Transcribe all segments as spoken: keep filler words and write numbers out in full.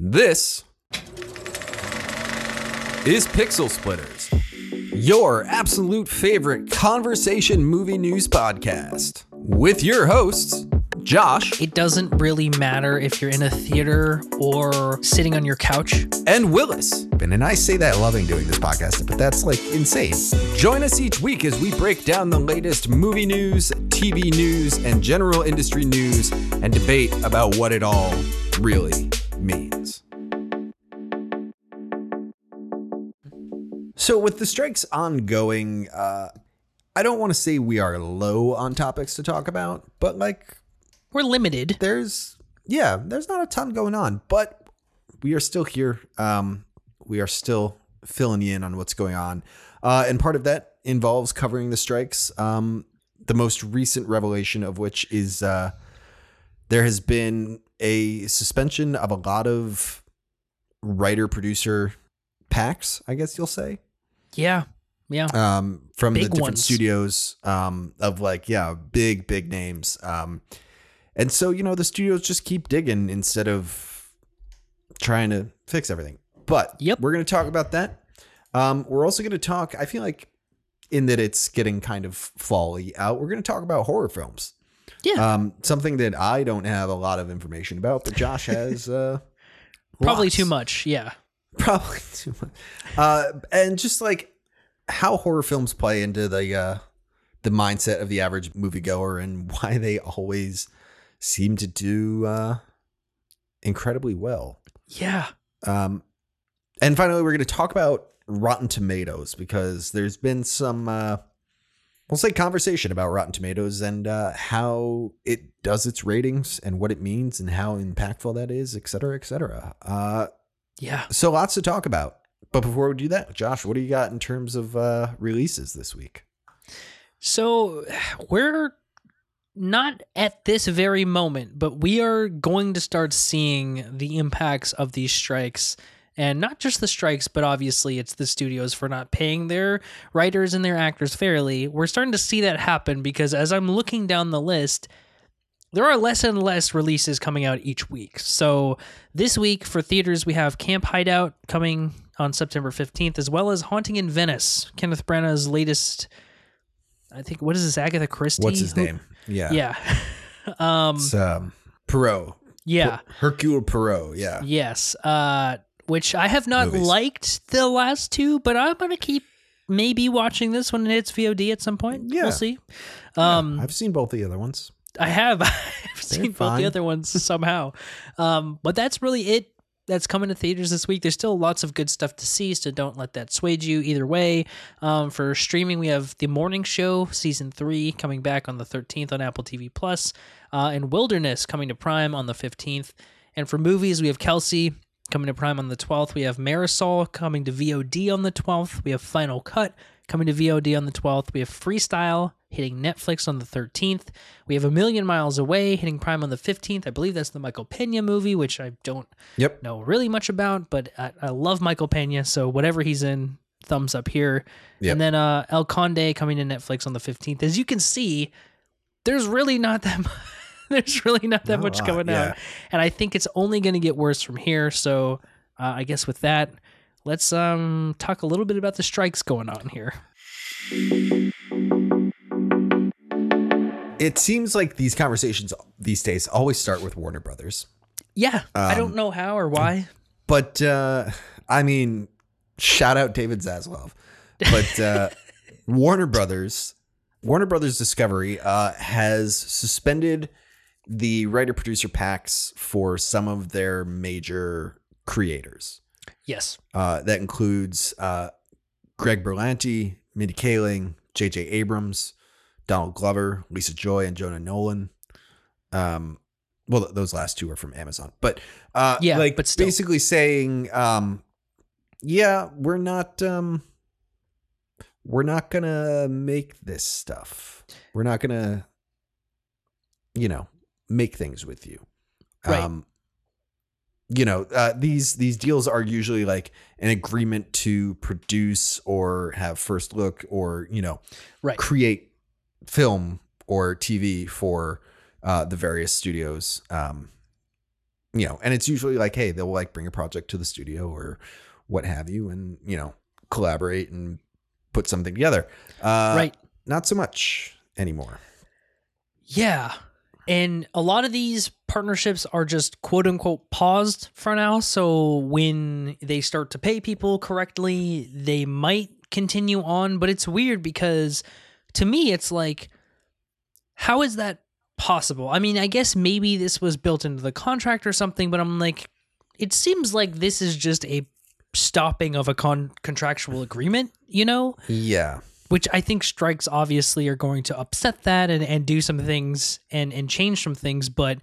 This is Pixel Splitters, your absolute favorite conversation movie news podcast with your hosts, Josh. It doesn't really matter if you're in a theater or sitting on your couch. And Willis. And I say that loving doing this podcast, but that's like insane. Join us each week as we break down the latest movie news, T V news, and general industry news and debate about what it all really means. So with the strikes ongoing, uh, I don't want to say we are low on topics to talk about, but like... We're limited. There's, yeah, there's not a ton going on, but we are still here. Um, we are still filling you in on what's going on. Uh, and part of that involves covering the strikes. Um, the most recent revelation of which is uh, there has been a suspension of a lot of writer-producer packs, I guess you'll say. Yeah. Yeah. Um, from big the different ones. studios um, of like, yeah, big, big names. Um And so, you know, the studios just keep digging instead of trying to fix everything. But yep. We're going to talk about that. Um, we're also going to talk, I feel like, in that it's getting kind of fall-y out, we're going to talk about horror films. Yeah. Um, something that I don't have a lot of information about, but Josh has. Uh, Probably too much. Yeah. Probably too much. Uh, and just like how horror films play into the, uh, the mindset of the average moviegoer and why they always... seem to do uh, incredibly well. Yeah. Um, and finally, we're going to talk about Rotten Tomatoes because there's been some, uh, we'll say, conversation about Rotten Tomatoes and uh, how it does its ratings and what it means and how impactful that is, et cetera, et cetera. Uh, yeah. So lots to talk about. But before we do that, Josh, what do you got in terms of uh, releases this week? So we're... Not at this very moment, but we are going to start seeing the impacts of these strikes, and not just the strikes, but obviously it's the studios for not paying their writers and their actors fairly. We're starting to see that happen because as I'm looking down the list, there are less and less releases coming out each week. So this week for theaters, we have Camp Hideout coming on September fifteenth, as well as Haunting in Venice, Kenneth Branagh's latest, I think, what is this, Agatha Christie? What's his name? Yeah. Yeah. um, it's um, Poirot. Yeah. Hercule Poirot. Yeah. Yes. Uh, which I have not Movies. liked the last two, but I'm going to keep maybe watching this one in its V O D at some point. Yeah. We'll see. Um, yeah. I've seen both the other ones. I have. I've seen fine. both the other ones somehow. Um, but that's really it that's coming to theaters this week. There's still lots of good stuff to see, so don't let that sway you either way. Um, for streaming, we have The Morning Show, Season three, coming back on the thirteenth on Apple T V plus, uh, and Wilderness coming to Prime on the fifteenth. And for movies, we have Kelsey coming to Prime on the twelfth. We have Marisol coming to V O D on the twelfth. We have Final Cut coming to V O D on the twelfth. We have Freestyle hitting Netflix on the thirteenth. We have A Million Miles Away hitting Prime on the fifteenth. I believe that's the Michael Peña movie, which I don't yep. know really much about, but I, I love Michael Peña, so whatever he's in, thumbs up here. Yep. And then uh, El Conde coming to Netflix on the fifteenth. As you can see, there's really not that much. There's really not that not much going yeah. on. And I think it's only going to get worse from here. So uh, I guess with that, let's um, talk a little bit about the strikes going on here. It seems like these conversations these days always start with Warner Brothers. Yeah. Um, I don't know how or why. But, uh, I mean, shout out David Zaslav. But uh, Warner Brothers, Warner Brothers Discovery uh, has suspended the writer-producer packs for some of their major creators. Yes. Uh, that includes uh, Greg Berlanti, Mindy Kaling, J J. Abrams, Donald Glover, Lisa Joy, and Jonah Nolan. Um, well, th- those last two are from Amazon. But uh, yeah, like but basically saying, um, yeah, we're not um, we're not going to make this stuff. We're not going to, you know, make things with you. Right. Um, you know, uh, these these deals are usually like an agreement to produce or have first look or, you know, right. create film or T V for uh, the various studios. Um, you know, and it's usually like, hey, they'll like bring a project to the studio or what have you, and, you know, collaborate and put something together. Uh, right. Not so much anymore. Yeah. And a lot of these partnerships are just quote unquote paused for now. So when they start to pay people correctly, they might continue on. But it's weird because to me, it's like, how is that possible? I mean, I guess maybe this was built into the contract or something, but I'm like, it seems like this is just a stopping of a con- contractual agreement, you know? Yeah. Which I think strikes obviously are going to upset that and, and do some things and, and change some things. But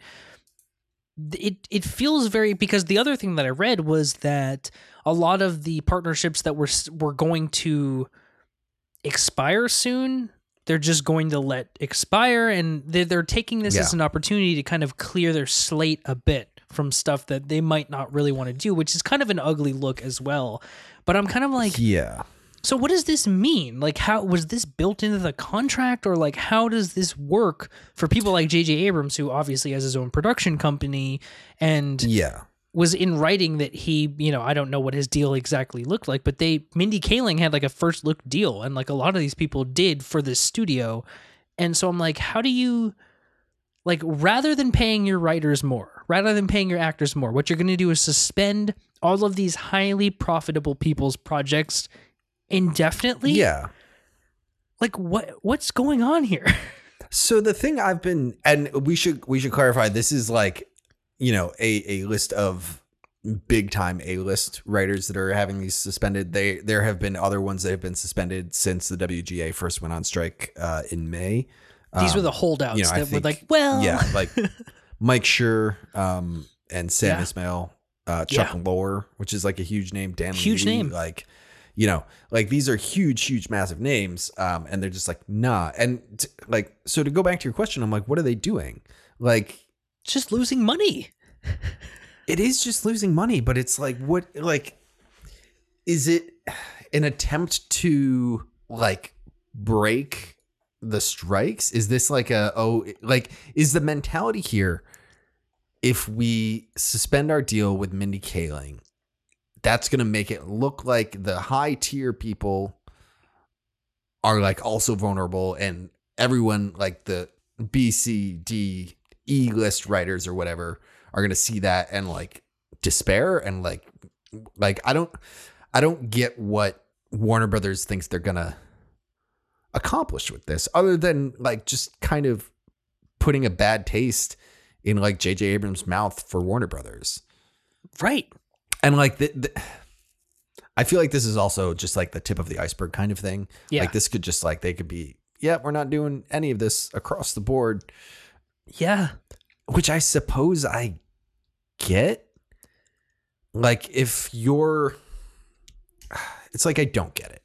it it feels very, because the other thing that I read was that a lot of the partnerships that were, were going to expire soon, they're just going to let expire. And they're, they're taking this yeah. as an opportunity to kind of clear their slate a bit from stuff that they might not really want to do, which is kind of an ugly look as well. But I'm kind of like, yeah. So what does this mean? Like, how was this built into the contract, or like, how does this work for people like J J. Abrams, who obviously has his own production company and yeah. was in writing that he, you know, I don't know what his deal exactly looked like, but they, Mindy Kaling had like a first look deal, and like a lot of these people did for this studio. And so I'm like, how do you, like, rather than paying your writers more, rather than paying your actors more, what you're going to do is suspend all of these highly profitable people's projects indefinitely? Yeah. Like, what what's going on here? So the thing I've been, and we should we should clarify, this is like, you know, a a list of big time A-list writers that are having these suspended. They there have been other ones that have been suspended since the W G A first went on strike uh in May. These um, were the holdouts, you know, that think, were like, well, yeah, like Mike Schur um and Sam yeah. Ismail, uh Chuck yeah. Lorre, which is like a huge name, Dan huge Levy, name like. You know, like these are huge, huge, massive names. Um, and they're just like, nah. And t- like, so to go back to your question, I'm like, what are they doing? Like, just losing money. It is just losing money. But it's like, what, like, is it an attempt to like break the strikes? Is this like a, oh, like, is the mentality here, if we suspend our deal with Mindy Kaling, that's going to make it look like the high tier people are like also vulnerable, and everyone like the B, C, D, E list writers or whatever are going to see that and like despair. And like, like, I don't, I don't get what Warner Brothers thinks they're going to accomplish with this, other than like just kind of putting a bad taste in like J J. Abrams' mouth for Warner Brothers. Right. And like, the, the, I feel like this is also just like the tip of the iceberg kind of thing. Yeah. Like this could just like, they could be, yeah, we're not doing any of this across the board. Yeah. Which I suppose I get. Like if you're, it's like, I don't get it,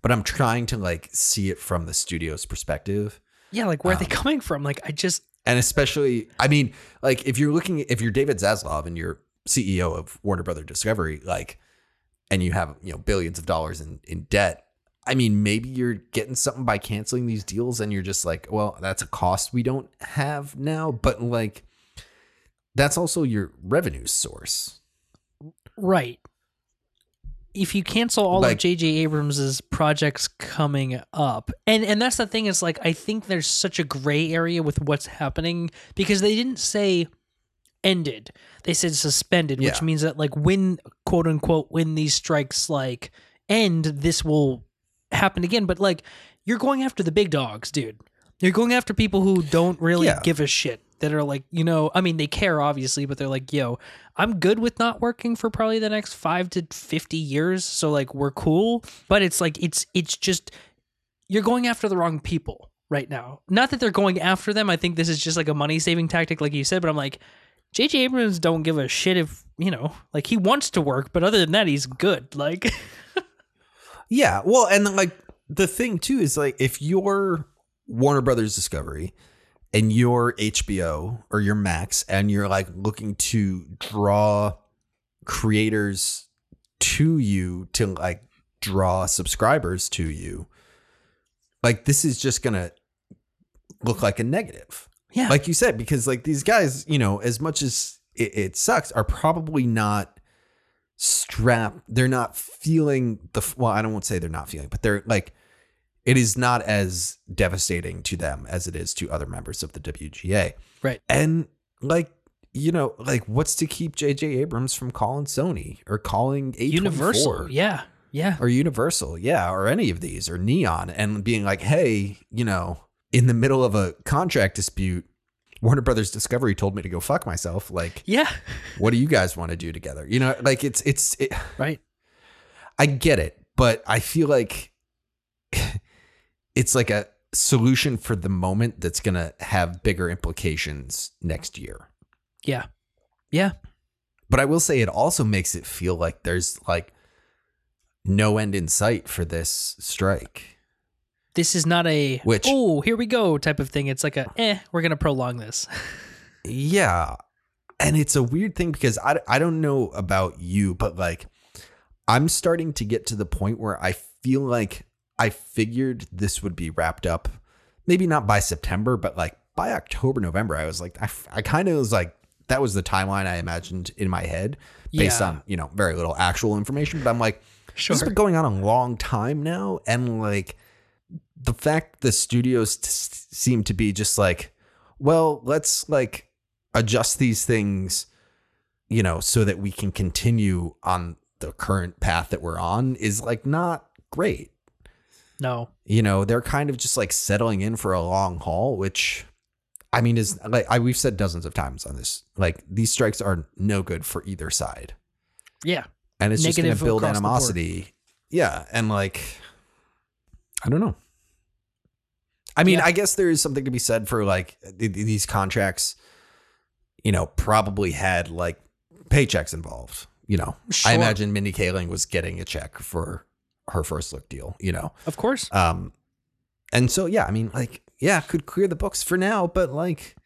but I'm trying to like see it from the studio's perspective. Yeah. Like where um, are they coming from? Like I just. And especially, I mean, like if you're looking, if you're David Zaslav and you're C E O of Warner Brothers Discovery, like, and you have, you know, billions of dollars in, in debt. I mean, maybe you're getting something by canceling these deals, and you're just like, well, that's a cost we don't have now, but like, that's also your revenue source. Right. If you cancel all like, of J J. Abrams's projects coming up, and, and that's the thing is like, I think there's such a gray area with what's happening, because they didn't say ended. They said suspended, yeah. which means that like when quote unquote when these strikes like end, this will happen again. But like you're going after the big dogs, dude. You're going after people who don't really yeah. give a shit, that are like, you know, I mean they care obviously, but they're like, yo, I'm good with not working for probably the next five to fifty years. So like we're cool. But it's like it's it's just you're going after the wrong people right now. Not that they're going after them. I think this is just like a money saving tactic, like you said, but I'm like J J. Abrams don't give a shit if, you know, like he wants to work, but other than that, he's good. Like, yeah, well, and like the thing too is like if you're Warner Brothers Discovery and you're H B O or you're Max and you're like looking to draw creators to you to like draw subscribers to you, like this is just going to look like a negative. Yeah. Like you said, because like these guys, you know, as much as it, it sucks are probably not strapped. They're not feeling the, well, I don't want to say they're not feeling, but they're like, it is not as devastating to them as it is to other members of the W G A. Right. And like, you know, like what's to keep J J. Abrams from calling Sony or calling A twenty-four? Universal, yeah, yeah. Or Universal, yeah, or any of these, or Neon, and being like, hey, you know, in the middle of a contract dispute, Warner Brothers Discovery told me to go fuck myself. Like, yeah, what do you guys want to do together? You know, like it's, it's, it, right. I get it, but I feel like it's like a solution for the moment that's going to have bigger implications next year. Yeah. Yeah. But I will say it also makes it feel like there's like no end in sight for this strike. This is not a, which, oh, here we go type of thing. It's like a, eh, we're going to prolong this. Yeah. And it's a weird thing because I, I don't know about you, but like I'm starting to get to the point where I feel like I figured this would be wrapped up. Maybe not by September, but like by October, November, I was like, I, I kind of was like, that was the timeline I imagined in my head based yeah. on, you know, very little actual information. But I'm like, sure. This has been going on a long time now. And like the fact the studios t- seem to be just like, well, let's like adjust these things, you know, so that we can continue on the current path that we're on is like not great. No. You know, they're kind of just like settling in for a long haul, which I mean, is like I we've said dozens of times on this, like these strikes are no good for either side. Yeah. And it's negative just going to build animosity. Yeah. And like, I don't know. I mean, yeah. I guess there is something to be said for like th- th- these contracts, you know, probably had like paychecks involved. You know, sure. I imagine Mindy Kaling was getting a check for her first look deal, you know, of course. Um, and so, yeah, I mean, like, yeah, could clear the books for now, but like,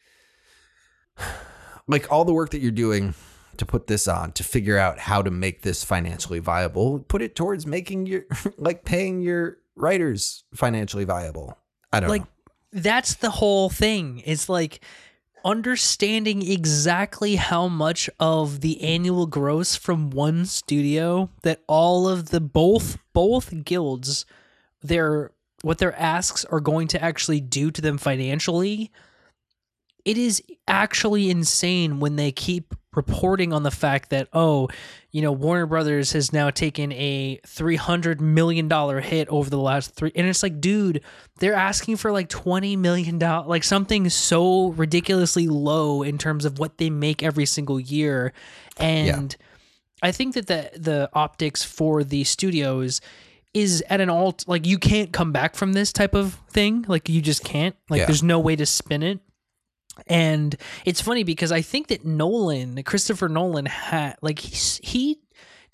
like all the work that you're doing to put this on, to figure out how to make this financially viable, put it towards making your, like paying your writers financially viable. I don't like, know. That's the whole thing. It's like understanding exactly how much of the annual gross from one studio that all of the, both, both guilds, their what their asks are going to actually do to them financially. It is actually insane when they keep reporting on the fact that, oh, you know, Warner Brothers has now taken a three hundred million dollars hit over the last three. And it's like, dude, they're asking for like twenty million dollars, like something so ridiculously low in terms of what they make every single year. And yeah. I think that the, the optics for the studios is at an alt, like you can't come back from this type of thing. Like you just can't, like yeah. there's no way to spin it. And it's funny because I think that Nolan, Christopher Nolan had like, he, he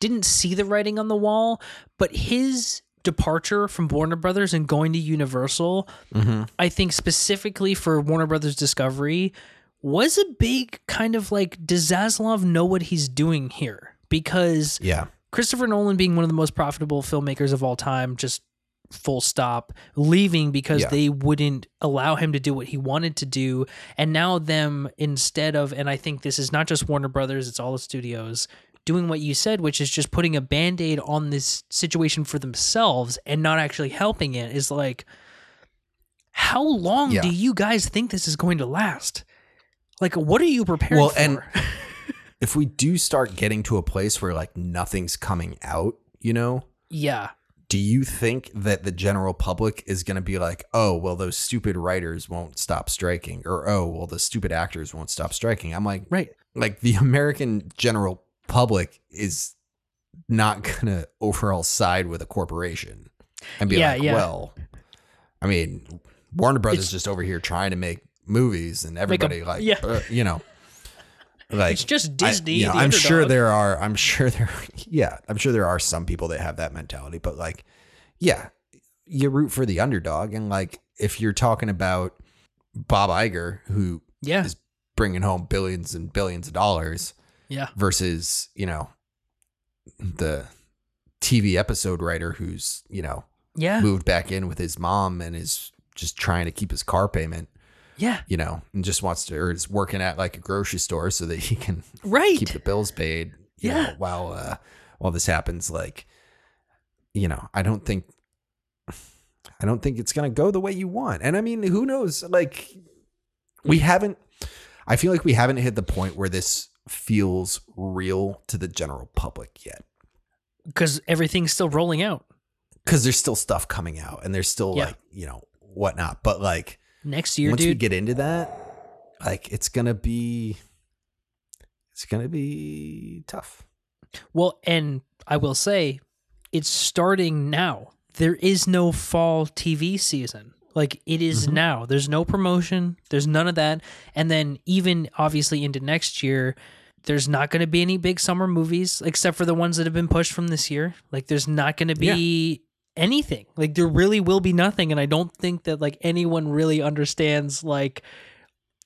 didn't see the writing on the wall, but his departure from Warner Brothers and going to Universal, mm-hmm. I think specifically for Warner Brothers Discovery was a big kind of like, does Zaslav know what he's doing here? Because yeah. Christopher Nolan being one of the most profitable filmmakers of all time, just full stop, leaving because yeah. they wouldn't allow him to do what he wanted to do. And now them instead of, and I think this is not just Warner Brothers, it's all the studios doing what you said, which is just putting a Band-Aid on this situation for themselves and not actually helping it is like, how long yeah. do you guys think this is going to last? Like, what are you prepared well, for? And if we do start getting to a place where like nothing's coming out, you know? Yeah. Do you think that the general public is going to be like, oh, well, those stupid writers won't stop striking, or, oh, well, the stupid actors won't stop striking? I'm like, right. Like the American general public is not going to overall side with a corporation and be yeah, like, yeah. well, I mean, Warner Brothers it's, is just over here trying to make movies and everybody a, like, yeah. uh, you know, like it's just Disney. I, you know, the I'm underdog. sure there are. I'm sure there. Yeah, I'm sure there are some people that have that mentality. But like, yeah, you root for the underdog, and like if you're talking about Bob Iger, who yeah. is bringing home billions and billions of dollars, yeah, versus you know the T V episode writer who's you know yeah. moved back in with his mom and is just trying to keep his car payment. Yeah. You know, and just wants to, or is working at like a grocery store so that he can right. keep the bills paid. You yeah. know, while, uh, while this happens, like, you know, I don't think, I don't think it's going to go the way you want. And I mean, who knows? Like we haven't, I feel like we haven't hit the point where this feels real to the general public yet. Because everything's still rolling out. Because there's still stuff coming out and there's still yeah. like, you know, whatnot. But like next year, once dude, we get into that, like it's going to be, it's going to be tough. Well, and I will say it's starting now. There is no fall T V season. Like it is mm-hmm. now. There's no promotion. There's none of that. And then even obviously into next year, there's not going to be any big summer movies except for the ones that have been pushed from this year. Like there's not going to be yeah. anything. Like there really will be nothing. And I don't think that like anyone really understands like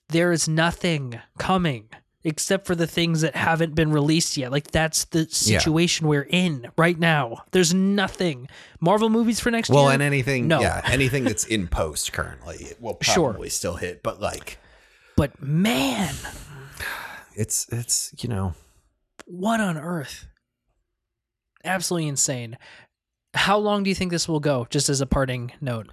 there is nothing coming except for the things that haven't been released yet. Like that's the situation yeah. we're in right now. There's nothing. Marvel movies for next well, year? Well, and anything, no. yeah, anything that's in post currently, it will probably sure. still hit, but like, but man, it's, it's, you know, what on earth? Absolutely insane. How long do you think this will go? Just as a parting note,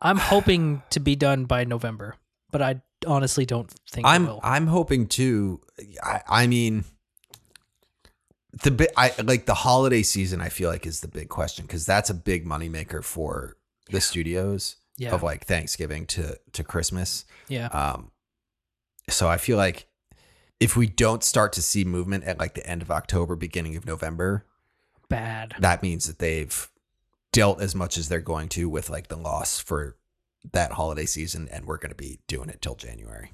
I'm hoping to be done by November, but I honestly don't think I'm, it will. I'm hoping too. I, I mean, the bit, I like the holiday season, I feel like is the big question. Cause that's a big moneymaker for the yeah. studios yeah. of like Thanksgiving to, to Christmas. Yeah. Um, so I feel like if we don't start to see movement at like the end of October, beginning of November, bad, that means that they've dealt as much as they're going to with like the loss for that holiday season, and we're going to be doing it till January.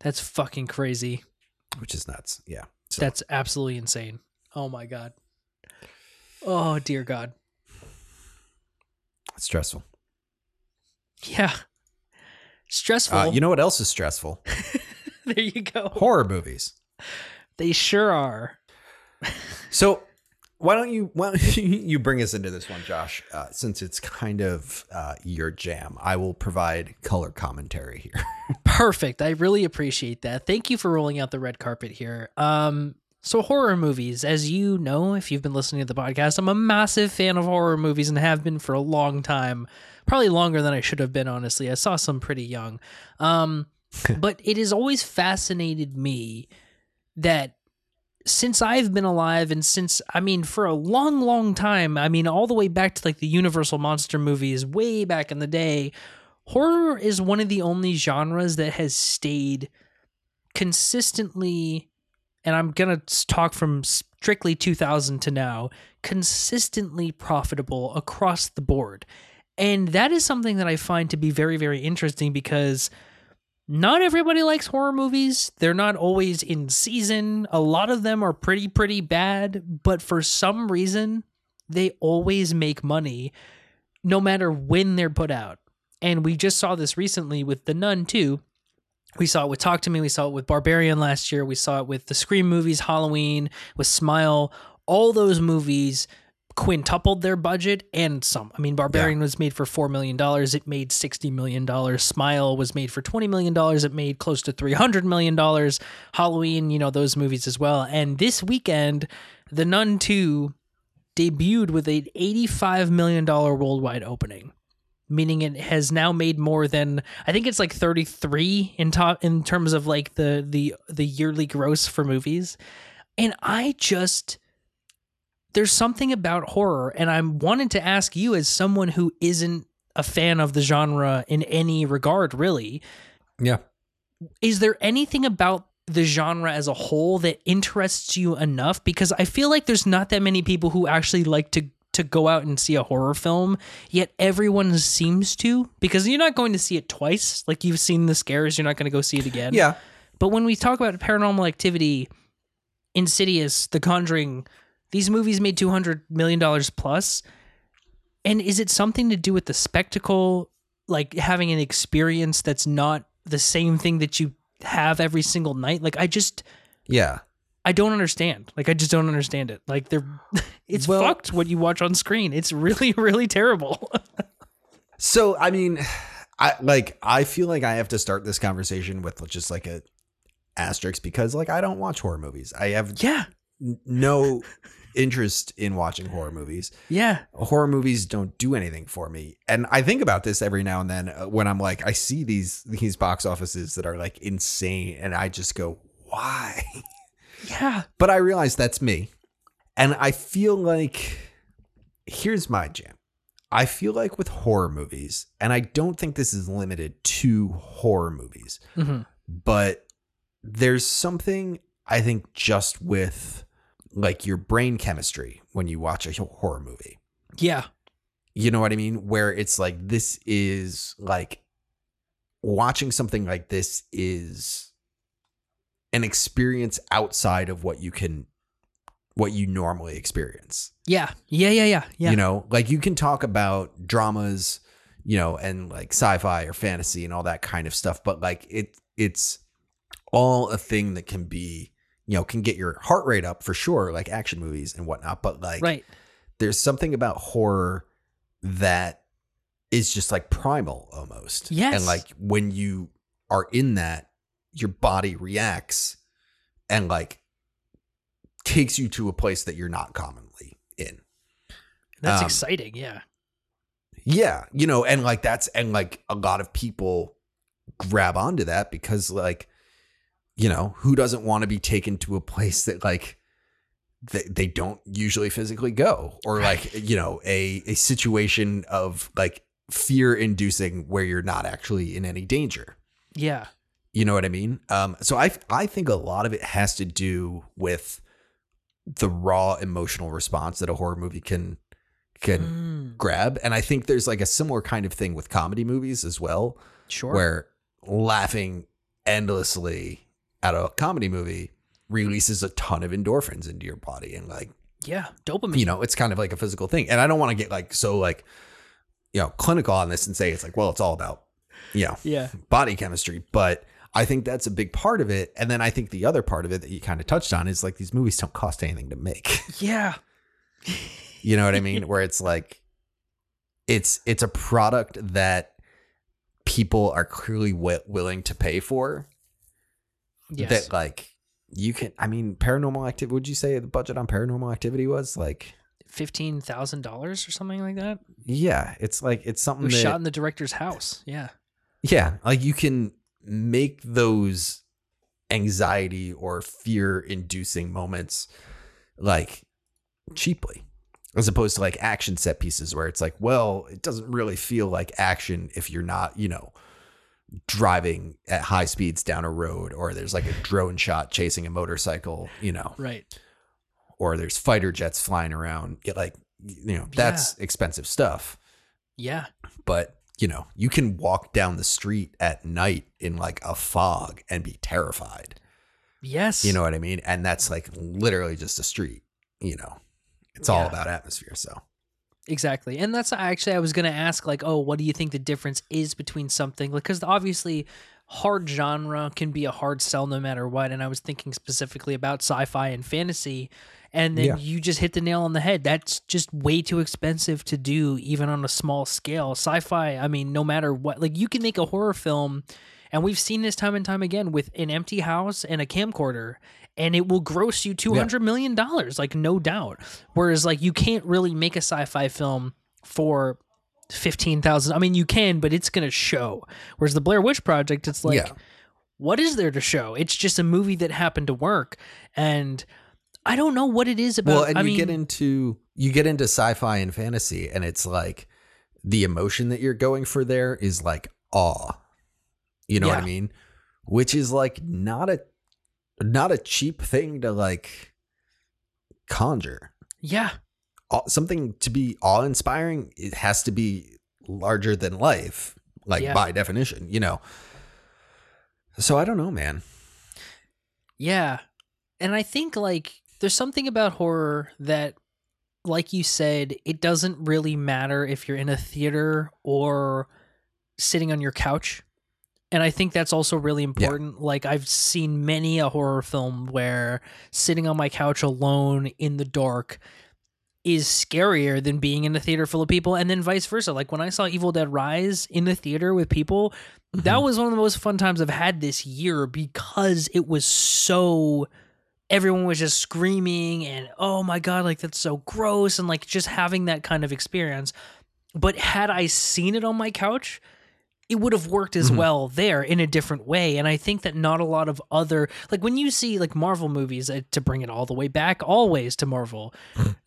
That's fucking crazy. Which is nuts. Yeah. So. That's absolutely insane. Oh my God. Oh dear God. It's stressful. Yeah. Stressful. Uh, you know what else is stressful? There you go. Horror movies. They sure are. So why don't you why don't you bring us into this one, Josh, uh, since it's kind of uh, your jam. I will provide color commentary here. Perfect. I really appreciate that. Thank you for rolling out the red carpet here. Um, so horror movies, as you know, if you've been listening to the podcast, I'm a massive fan of horror movies and have been for a long time, probably longer than I should have been, honestly. I saw some pretty young. Um, but it has always fascinated me that since I've been alive and since, I mean, for a long, long time, I mean, all the way back to like the Universal Monster movies way back in the day, horror is one of the only genres that has stayed consistently, and I'm going to talk from strictly two thousand to now, consistently profitable across the board. And that is something that I find to be very, very interesting because not everybody likes horror movies. They're not always in season. A lot of them are pretty, pretty bad, but for some reason, they always make money no matter when they're put out. And we just saw this recently with The Nun, too. We saw it with Talk to Me. We saw it with Barbarian last year. We saw it with the Scream movies, Halloween, with Smile. All those movies quintupled their budget and some. I mean, Barbarian yeah. was made for four million dollars. It made sixty million dollars. Smile was made for twenty million dollars. It made close to three hundred million dollars. Halloween, you know, those movies as well. And this weekend, The Nun two debuted with an eighty-five million dollars worldwide opening, meaning it has now made more than, I think it's like thirty-three in top in terms of like the, the, the yearly gross for movies. And I just, there's something about horror, and I wanted to ask you as someone who isn't a fan of the genre in any regard, really. Yeah. Is there anything about the genre as a whole that interests you enough? Because I feel like there's not that many people who actually like to, to go out and see a horror film, yet everyone seems to, because you're not going to see it twice. Like you've seen The Scares, you're not going to go see it again. Yeah. But when we talk about Paranormal Activity, Insidious, The Conjuring, these movies made two hundred million dollars plus. And is it something to do with the spectacle, like having an experience that's not the same thing that you have every single night? Like I just, yeah, I don't understand. Like I just don't understand it. Like they're, it's well, fucked what you watch on screen. It's really, really terrible. So, I mean, I like, I feel like I have to start this conversation with just like a asterisk because like, I don't watch horror movies. I have yeah. n- no interest in watching horror movies. Yeah. Horror movies don't do anything for me. And I think about this every now and then when I'm like, I see these, these box offices that are like insane. And I just go, why? Yeah. But I realize that's me. And I feel like, here's my jam. I feel like with horror movies, and I don't think this is limited to horror movies, mm-hmm. but there's something I think just with like your brain chemistry when you watch a horror movie. Yeah. You know what I mean? Where it's like, this is like watching something like this is an experience outside of what you can what you normally experience. Yeah. Yeah. Yeah. Yeah. Yeah. You know, like you can talk about dramas, you know, and like sci-fi or fantasy and all that kind of stuff. But like it, it's all a thing that can be, you know, can get your heart rate up for sure. Like action movies and whatnot. But like, right. there's something about horror that is just like primal almost. Yes. And like when you are in that, your body reacts and like, takes you to a place that you're not commonly in. That's um, exciting. Yeah. Yeah. You know, and like that's, and like a lot of people grab onto that because like, you know, who doesn't want to be taken to a place that like they, they don't usually physically go, or like, you know, a, a situation of like fear inducing where you're not actually in any danger. Yeah. You know what I mean? Um, so I, I think a lot of it has to do with the raw emotional response that a horror movie can can mm. grab. And I think there's like a similar kind of thing with comedy movies as well. Sure. Where laughing endlessly at a comedy movie releases a ton of endorphins into your body and like, yeah, dopamine. You know, it's kind of like a physical thing. And I don't want to get like so like, you know, clinical on this and say it's like, well, it's all about, you know, yeah, body chemistry. But I think that's a big part of it. And then I think the other part of it that you kind of touched on is like these movies don't cost anything to make. Yeah. You know what I mean? Where it's like, it's, it's a product that people are clearly w- willing to pay for. Yes. That like you can, I mean, Paranormal Activity, would you say the budget on Paranormal Activity was like fifteen thousand dollars or something like that? Yeah. It's like, it's something it was that, shot in the director's house. Yeah. Yeah. Like you can make those anxiety or fear inducing moments like cheaply, as opposed to like action set pieces where it's like, well, it doesn't really feel like action if you're not, you know, driving at high speeds down a road, or there's like a drone shot chasing a motorcycle, you know, right, or there's fighter jets flying around. It like, you know, that's yeah. expensive stuff. Yeah. But you know, you can walk down the street at night in like a fog and be terrified. Yes. You know what I mean? And that's like literally just a street, you know, it's yeah. all about atmosphere. So. Exactly. And that's actually, I was going to ask like, oh, what do you think the difference is between something? Like, because obviously hard genre can be a hard sell no matter what. And I was thinking specifically about sci-fi and fantasy. And then yeah. you just hit the nail on the head. That's just way too expensive to do, even on a small scale. Sci-fi, I mean, no matter what, like you can make a horror film, and we've seen this time and time again with an empty house and a camcorder, and it will gross you two hundred yeah. million dollars, like no doubt. Whereas like you can't really make a sci-fi film for fifteen thousand. I mean, you can, but it's going to show. Whereas the Blair Witch Project, it's like, yeah. what is there to show? It's just a movie that happened to work. And I don't know what it is about. Well, and I you mean, get into you get into sci-fi and fantasy, and it's like the emotion that you're going for there is like awe. You know yeah. what I mean? Which is like not a not a cheap thing to like conjure. Yeah. Something to be awe-inspiring, it has to be larger than life, like yeah. by definition, you know. So I don't know, man. Yeah. And I think like there's something about horror that, like you said, it doesn't really matter if you're in a theater or sitting on your couch. And I think that's also really important. Yeah. Like I've seen many a horror film where sitting on my couch alone in the dark is scarier than being in a theater full of people, and then vice versa. Like when I saw Evil Dead Rise in the theater with people, mm-hmm. that was one of the most fun times I've had this year, because it was so... everyone was just screaming and, oh my God, like that's so gross. And like just having that kind of experience. But had I seen it on my couch, it would have worked as mm-hmm. well there in a different way. And I think that not a lot of other, like when you see like Marvel movies, uh, to bring it all the way back always to Marvel,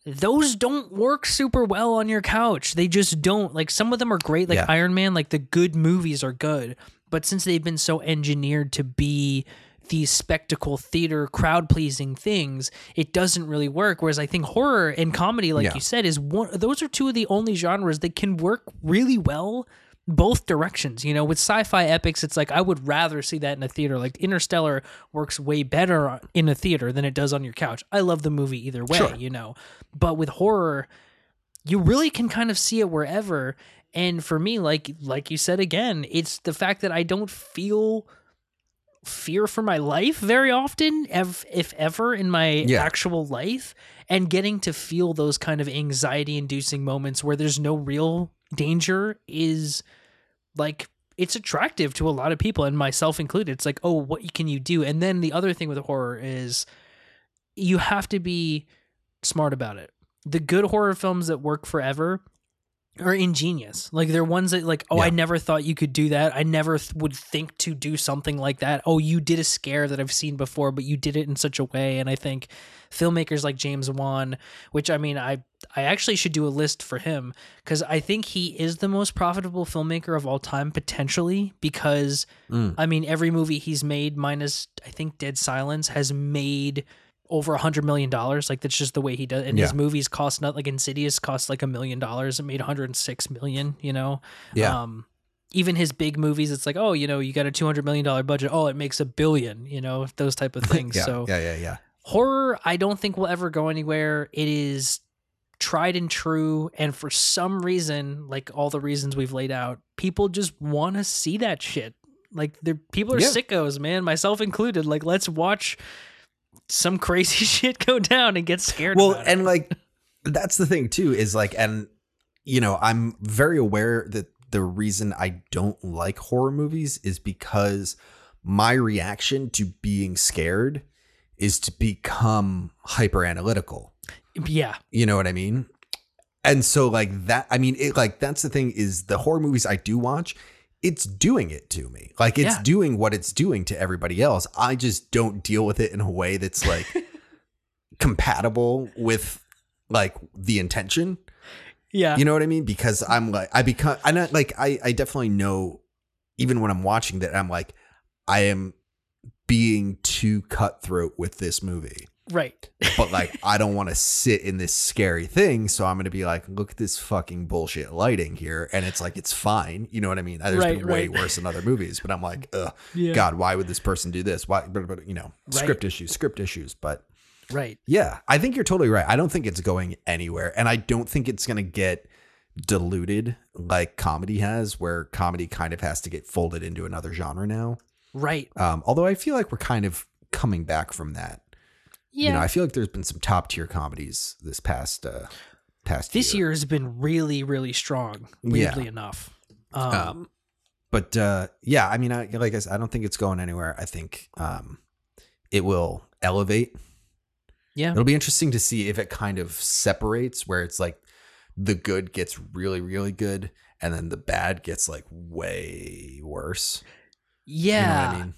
those don't work super well on your couch. They just don't. Like some of them are great, like yeah. Iron Man, like the good movies are good. But since they've been so engineered to be these spectacle theater crowd pleasing things, it doesn't really work. Whereas I think horror and comedy, like yeah. you said, is one, those are two of the only genres that can work really well both directions. You know, with sci-fi epics, it's like, I would rather see that in a theater. Like Interstellar works way better in a theater than it does on your couch. I love the movie either way, sure. you know, but with horror, you really can kind of see it wherever. And for me, like, like you said, again, it's the fact that I don't feel fear for my life very often, if, if ever in my yeah. actual life, and getting to feel those kind of anxiety inducing moments where there's no real danger is like, it's attractive to a lot of people, and myself included. It's like, oh, what can you do? And then the other thing with horror is you have to be smart about it. The good horror films that work forever are ingenious. Like they're ones that like, oh, yeah. I never thought you could do that. I never th- would think to do something like that. Oh, you did a scare that I've seen before, but you did it in such a way. And I think filmmakers like James Wan, which I mean, I, I actually should do a list for him, because I think he is the most profitable filmmaker of all time, potentially, because mm. I mean, every movie he's made, minus I think Dead Silence, has made over a hundred million dollars. Like that's just the way he does. And yeah. his movies cost not like Insidious cost like a million dollars. It made one hundred six million, you know? Yeah. Um, even his big movies, it's like, oh, you know, you got a two hundred million dollar budget. Oh, it makes a billion, you know, those type of things. yeah, so yeah, yeah, yeah. Horror, I don't think will ever go anywhere. It is tried and true. And for some reason, like all the reasons we've laid out, people just want to see that shit. Like the people are yeah. sickos, man, myself included. Like, let's watch some crazy shit go down and get scared. Well, about and it. Like, that's the thing too, is like, and you know, I'm very aware that the reason I don't like horror movies is because my reaction to being scared is to become hyper analytical. Yeah. You know what I mean? And so like that, I mean, it like, that's the thing, is the horror movies I do watch, it's doing it to me. Like it's yeah. doing what it's doing to everybody else. I just don't deal with it in a way that's like compatible with like the intention. Yeah. You know what I mean? Because I'm like, I become, I not like, I, I definitely know even when I'm watching that, I'm like, I am being too cutthroat with this movie. Right. But like, I don't want to sit in this scary thing. So I'm going to be like, look at this fucking bullshit lighting here. And it's like, it's fine. You know what I mean? There's right, been right. way worse in other movies, but I'm like, ugh, yeah. God, why would this person do this? Why, you know, script right. issues, script issues. But right. yeah, I think you're totally right. I don't think it's going anywhere. And I don't think it's going to get diluted like comedy has, where comedy kind of has to get folded into another genre now. Right. Um, although I feel like we're kind of coming back from that. Yeah. You know, I feel like there's been some top tier comedies this past uh, past this year. year has been really, really strong, weirdly yeah. enough. Um, um, but uh, yeah, I mean, I, like I said, I don't think it's going anywhere. I think um, it will elevate. Yeah, it'll be interesting to see if it kind of separates, where it's like the good gets really, really good, and then the bad gets like way worse. Yeah, you know what I mean?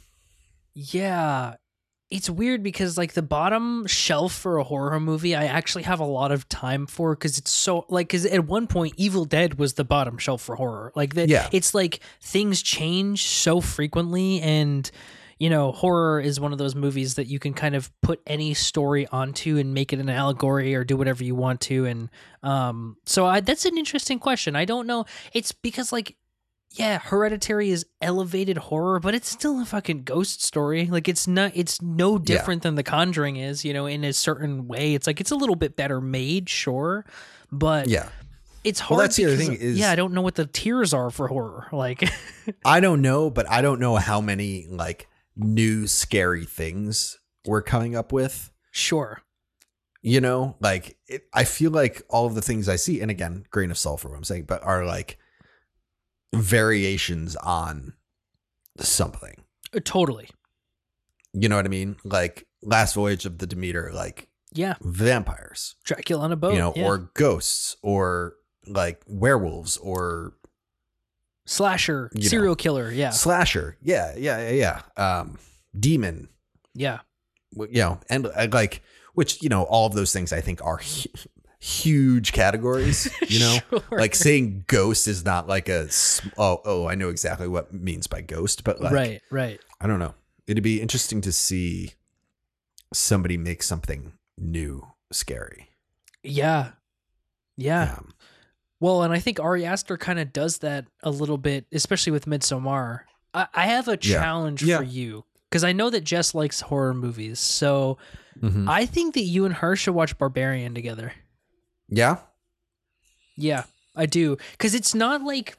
Yeah. It's weird because like the bottom shelf for a horror movie, I actually have a lot of time for, because it's so like, because at one point Evil Dead was the bottom shelf for horror. Like that, yeah. it's like things change so frequently, and you know, horror is one of those movies that you can kind of put any story onto and make it an allegory or do whatever you want to. And um, so I, that's an interesting question. I don't know. It's because like, yeah, Hereditary is elevated horror, but it's still a fucking ghost story. Like it's not, it's no different yeah. than The Conjuring is, you know, in a certain way. It's like, it's a little bit better made, sure, but yeah, it's hard. Well, that's the other thing is, yeah, I don't know what the tiers are for horror. Like, I don't know, but I don't know how many like new scary things we're coming up with. Sure. You know, like it, I feel like all of the things I see, and again, grain of salt for what I'm saying, but are like variations on something. Totally. You know what I mean? Like Last Voyage of the Demeter, like yeah, vampires, Dracula on a boat, you know, yeah. or ghosts, or like werewolves, or slasher, serial know, killer, yeah, slasher, yeah, yeah, yeah, yeah, um, demon, yeah, you know, and uh, like. Which, you know, all of those things I think are hu- huge categories, you know, sure. Like saying ghost is not like a, oh, oh, I know exactly what means by ghost, but like, right, right. I don't know. It'd be interesting to see somebody make something new scary. Yeah. Yeah. Um, well, and I think Ari Aster kind of does that a little bit, especially with Midsommar. I, I have a challenge yeah. Yeah. for you. Because I know that Jess likes horror movies, so mm-hmm. I think that you and her should watch Barbarian together. Yeah? Yeah, I do. Because it's not like...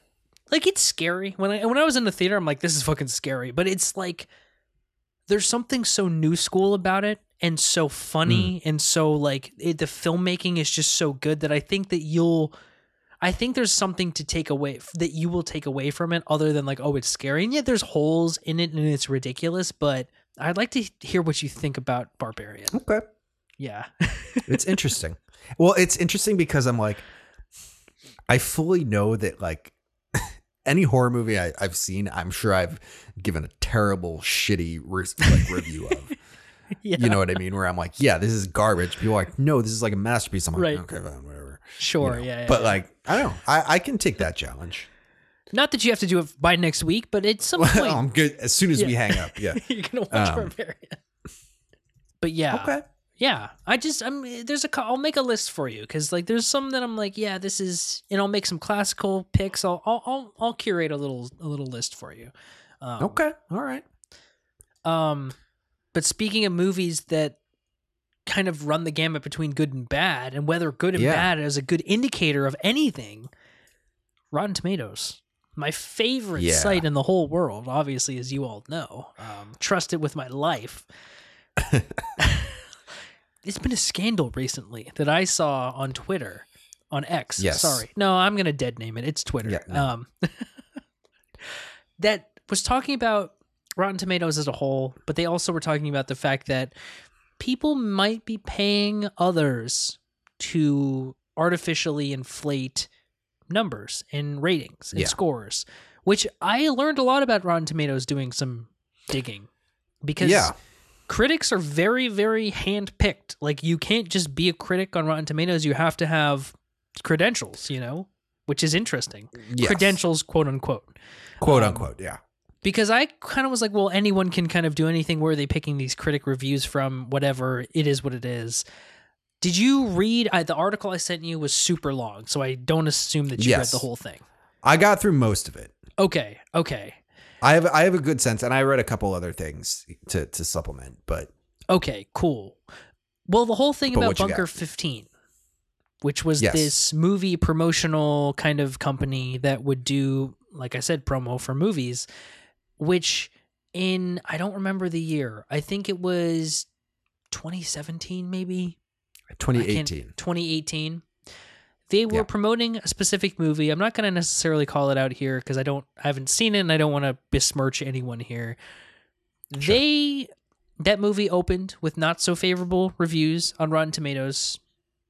Like, it's scary. When I when I was in the theater, I'm like, this is fucking scary. But it's like... There's something so new school about it, and so funny, mm. and so, like, it, the filmmaking is just so good that I think that you'll... I think there's something to take away that you will take away from it other than like, oh, it's scary. And yet there's holes in it and it's ridiculous, but I'd like to hear what you think about Barbarian. Okay. Yeah. It's interesting. Well, it's interesting because I'm like, I fully know that like any horror movie I, I've seen, I'm sure I've given a terrible, shitty like review of. Yeah. You know what I mean? Where I'm like, yeah, this is garbage. People are like, no, this is like a masterpiece. I'm like, right. Okay, fine, whatever. Sure, you know? yeah, yeah. But yeah. like, I don't know. I, I can take that challenge. Not that you have to do it by next week, but at some well, point. I'm good. As soon as yeah. we hang up, yeah. You're going to watch um, Barbarian. But yeah. Okay. Yeah. I just, I'm, there's a, I'll make a list for you. Because like, there's some that I'm like, yeah, this is, and I'll make some classical picks. I'll, I'll, I'll, I'll curate a little, a little list for you. Um, okay. All right. Um, But speaking of movies that kind of run the gamut between good and bad, and whether good and yeah. bad is a good indicator of anything, Rotten Tomatoes, my favorite yeah. site in the whole world, obviously, as you all know, um, trust it with my life. It's been a scandal recently that I saw on Twitter, on X. Yes. Sorry. No, I'm going to dead name it. It's Twitter. Yeah, no. um, that was talking about Rotten Tomatoes as a whole, but they also were talking about the fact that people might be paying others to artificially inflate numbers and ratings and yeah. scores, which I learned a lot about Rotten Tomatoes doing some digging because yeah. critics are very, very hand-picked. Like you can't just be a critic on Rotten Tomatoes. You have to have credentials, you know, which is interesting. Yes. Credentials, quote unquote. Quote um, unquote, yeah. Because I kind of was like, well, anyone can kind of do anything. Where are they picking these critic reviews from? Whatever. It is what it is. Did you read? I, the article I sent you was super long, so I don't assume that you yes. read the whole thing. I got through most of it. Okay. Okay. I have I have a good sense, and I read a couple other things to, to supplement, but... Okay, cool. Well, the whole thing about Bunker fifteen, which was yes. this movie promotional kind of company that would do, like I said, promo for movies... Which in, I don't remember the year. I think it was twenty seventeen, maybe? twenty eighteen. twenty eighteen. They were yeah. promoting a specific movie. I'm not going to necessarily call it out here because I don't, I haven't seen it and I don't want to besmirch anyone here. Sure. They, that movie opened with not so favorable reviews on Rotten Tomatoes.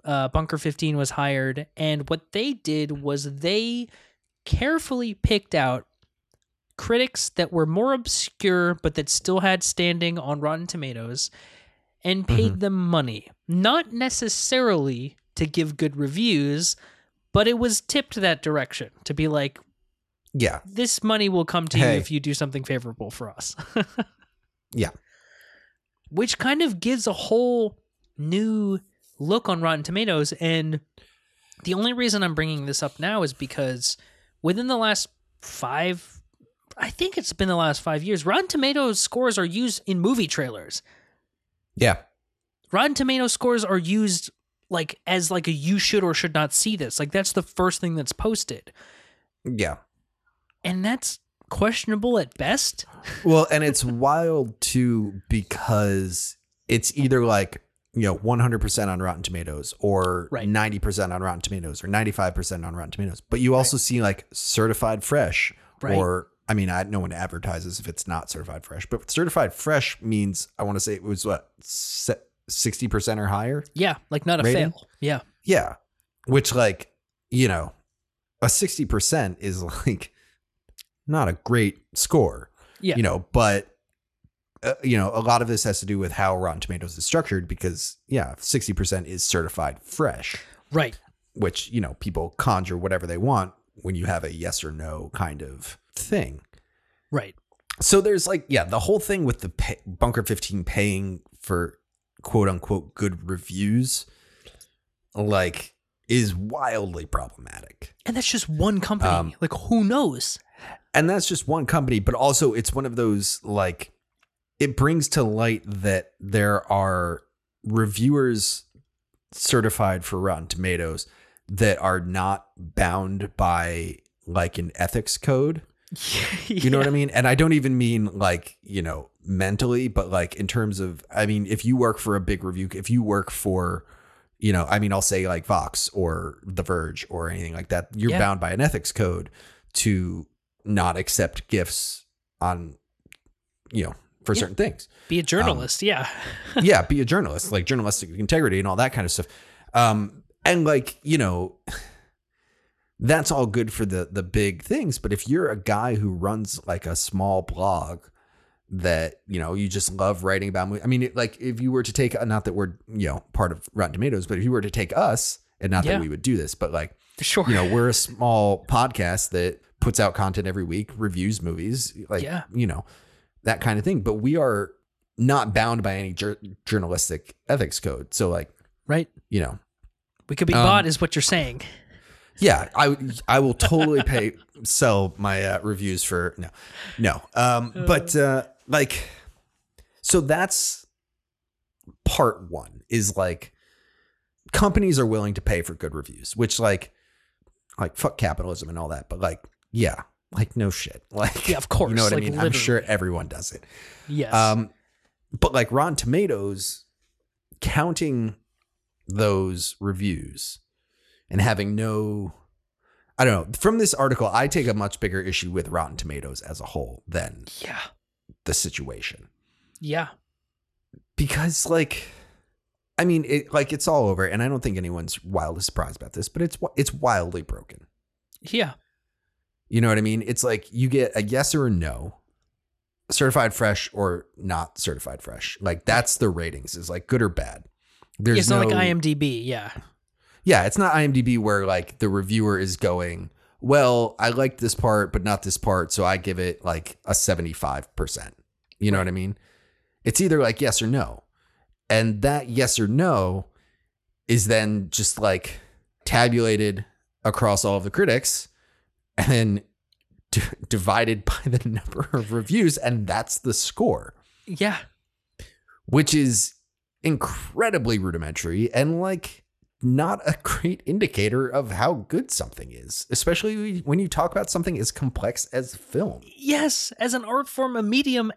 Uh, Bunker fifteen was hired. And what they did was they carefully picked out critics that were more obscure but that still had standing on Rotten Tomatoes and paid mm-hmm. them money. Not necessarily to give good reviews, but it was tipped that direction to be like, yeah, this money will come to hey. you if you do something favorable for us. Yeah. Which kind of gives a whole new look on Rotten Tomatoes. And the only reason I'm bringing this up now is because within the last five I think it's been the last five years. Rotten Tomatoes scores are used in movie trailers. Yeah. Rotten Tomatoes scores are used like as like a you should or should not see this. Like that's the first thing that's posted. Yeah. And that's questionable at best. Well, and it's wild too because it's either like you know, one hundred percent on Rotten Tomatoes or right. ninety percent on Rotten Tomatoes or ninety-five percent on Rotten Tomatoes. But you also right. see like certified fresh right. or, I mean, I, no one advertises if it's not certified fresh, but certified fresh means, I want to say it was what, sixty percent or higher. Yeah. Like not a rating? Fail. Yeah. Yeah. Which like, you know, a sixty percent is like not a great score, yeah. you know, but Uh, you know, a lot of this has to do with how Rotten Tomatoes is structured because, yeah, sixty percent is certified fresh. Right. Which, you know, people conjure whatever they want when you have a yes or no kind of thing. Right. So there's like, yeah, the whole thing with the pay- Bunker fifteen paying for quote unquote good reviews, like, is wildly problematic. And that's just one company. Um, like, who knows? And that's just one company. But also it's one of those like... It brings to light that there are reviewers certified for Rotten Tomatoes that are not bound by like an ethics code. Yeah. You know what I mean? And I don't even mean like, you know, mentally, but like in terms of, I mean, if you work for a big review, if you work for, you know, I mean, I'll say like Vox or The Verge or anything like that, you're yeah. bound by an ethics code to not accept gifts on, you know, for yeah. certain things. Be a journalist. Um, yeah. yeah. Be a journalist, like journalistic integrity and all that kind of stuff. Um, and like, you know, that's all good for the, the big things. But if you're a guy who runs like a small blog that, you know, you just love writing about, I mean, it, like if you were to take, not that we're, you know, part of Rotten Tomatoes, but if you were to take us and not yeah. that we would do this, but like, sure. you know, we're a small podcast that puts out content every week, reviews movies, like, yeah. you know, that kind of thing. But we are not bound by any jur- journalistic ethics code. So like, right. you know, we could be um, bought is what you're saying. Yeah. I, I will totally pay, sell my uh, reviews for no, no. Um, but uh, like, so that's part one is like companies are willing to pay for good reviews, which like, like fuck capitalism and all that. But like, yeah. Like, no shit. Like, yeah, of course. You know what like, I mean? Literally. I'm sure everyone does it. Yes. Um, but like Rotten Tomatoes, counting those reviews and having no, I don't know. From this article, I take a much bigger issue with Rotten Tomatoes as a whole than yeah. the situation. Yeah. Because like, I mean, it, like it's all over and I don't think anyone's wildly surprised about this, but it's, it's wildly broken. Yeah. You know what I mean? It's like you get a yes or a no, certified fresh or not certified fresh. Like that's the ratings is like good or bad. There's it's no, not like IMDb. Yeah. Yeah. It's not IMDb where like the reviewer is going, well, I like this part, but not this part. So I give it like a seventy-five percent. You know what I mean? It's either like yes or no. And that yes or no is then just like tabulated across all of the critics. And then d- divided by the number of reviews. And that's the score. Yeah. Which is incredibly rudimentary and like not a great indicator of how good something is, especially when you talk about something as complex as film. Yes. As an art form, a medium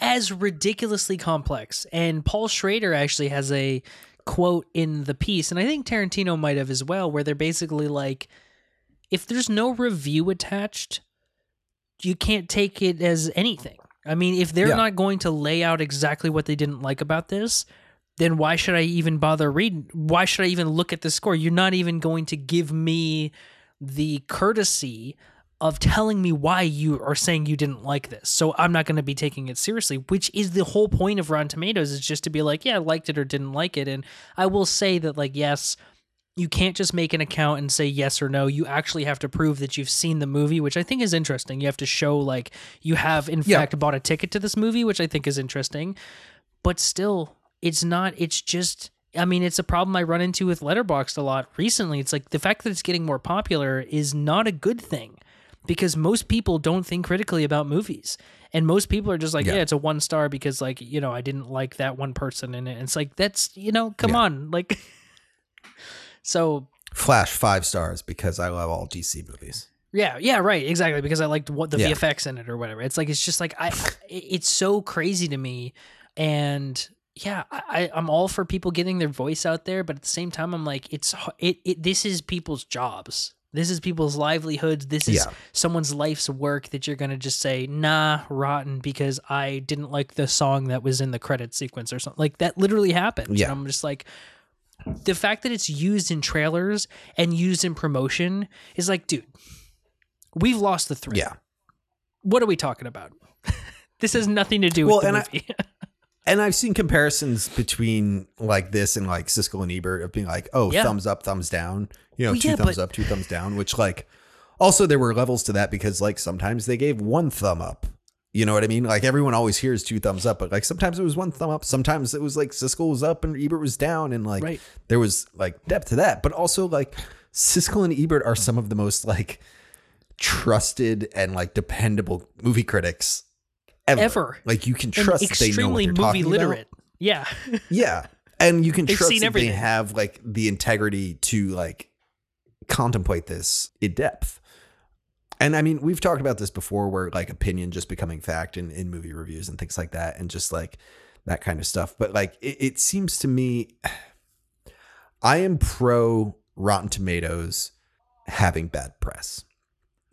as ridiculously complex. And Paul Schrader actually has a quote in the piece. And I think Tarantino might have as well, where they're basically like, if there's no review attached, you can't take it as anything. I mean, if they're yeah. not going to lay out exactly what they didn't like about this, then why should I even bother reading? Why should I even look at the score? You're not even going to give me the courtesy of telling me why you are saying you didn't like this. So I'm not going to be taking it seriously, which is the whole point of Rotten Tomatoes, is just to be like, yeah, I liked it or didn't like it. And I will say that, like, yes, you can't just make an account and say yes or no. You actually have to prove that you've seen the movie, which I think is interesting. You have to show like you have in yeah. fact bought a ticket to this movie, which I think is interesting, but still it's not, it's just, I mean, it's a problem I run into with Letterboxd a lot recently. It's like the fact that it's getting more popular is not a good thing because most people don't think critically about movies. And most people are just like, yeah. yeah, it's a one star because like, you know, I didn't like that one person in it. And it's like, that's, you know, come yeah. on. Like, so Flash five stars because I love all D C movies. Yeah. Yeah. Right. Exactly. Because I liked what the yeah. V F X in it or whatever. It's like, it's just like, I, it's so crazy to me. And yeah, I, I'm all for people getting their voice out there, but at the same time, I'm like, it's it. it this is people's jobs. This is people's livelihoods. This is yeah. someone's life's work that you're going to just say, nah, rotten, because I didn't like the song that was in the credit sequence or something. Like, that literally happened. Yeah. And I'm just like, the fact that it's used in trailers and used in promotion is like, dude, we've lost the thread. Yeah. What are we talking about? This has nothing to do well, with the and movie. I- And I've seen comparisons between like this and like Siskel and Ebert of being like, oh, yeah. thumbs up, thumbs down, you know, well, two yeah, thumbs but- up, two thumbs down, which like also there were levels to that because like sometimes they gave one thumb up. You know what I mean? Like everyone always hears two thumbs up, but like sometimes it was one thumb up. Sometimes it was like Siskel was up and Ebert was down. And like right. there was like depth to that. But also like Siskel and Ebert are some of the most like trusted and like dependable movie critics. Ever. Ever. Like you can trust that they know what they're talking literate. About. Yeah. Yeah. And you can trust that everything. They have like the integrity to like contemplate this in depth. And I mean, we've talked about this before where like opinion just becoming fact in, in movie reviews and things like that. And just like that kind of stuff. But like, it, it seems to me, I am pro Rotten Tomatoes having bad press.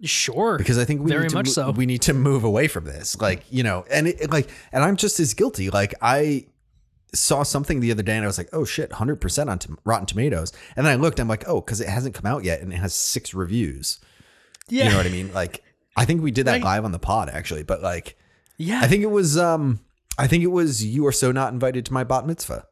Sure. Because I think we, very need to much mo- so. we need to move away from this. Like, you know, and it, like, and I'm just as guilty. Like I saw something the other day and I was like, oh shit, one hundred percent on to- Rotten Tomatoes. And then I looked, I'm like, oh, cause it hasn't come out yet. And it has six reviews. Yeah. You know what I mean? Like, I think we did that right. live on the pod actually, but like, yeah, I think it was, um, I think it was, you are so not invited to my bat mitzvah.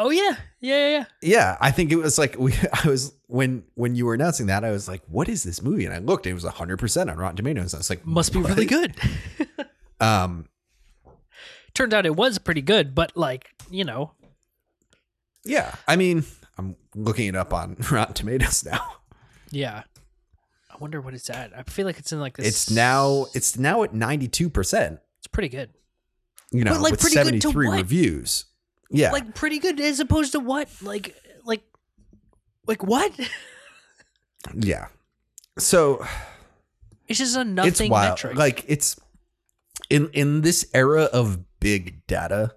Oh yeah. Yeah. Yeah. Yeah. Yeah. I think it was like, we, I was, when, when you were announcing that, I was like, what is this movie? And I looked, it was a hundred percent on Rotten Tomatoes. I was like, must what? be really good. um, Turned out it was pretty good, but like, you know. Yeah. I mean, I'm looking it up on Rotten Tomatoes now. Yeah. I wonder what it's at. I feel like it's in like this. It's now, it's now at ninety-two percent. It's pretty good. You know, but like with pretty seventy-three good to reviews. Yeah. Like pretty good as opposed to what? Like, like, like what? Yeah. So it's just a nothing it's wild. metric. Like it's in, in this era of big data,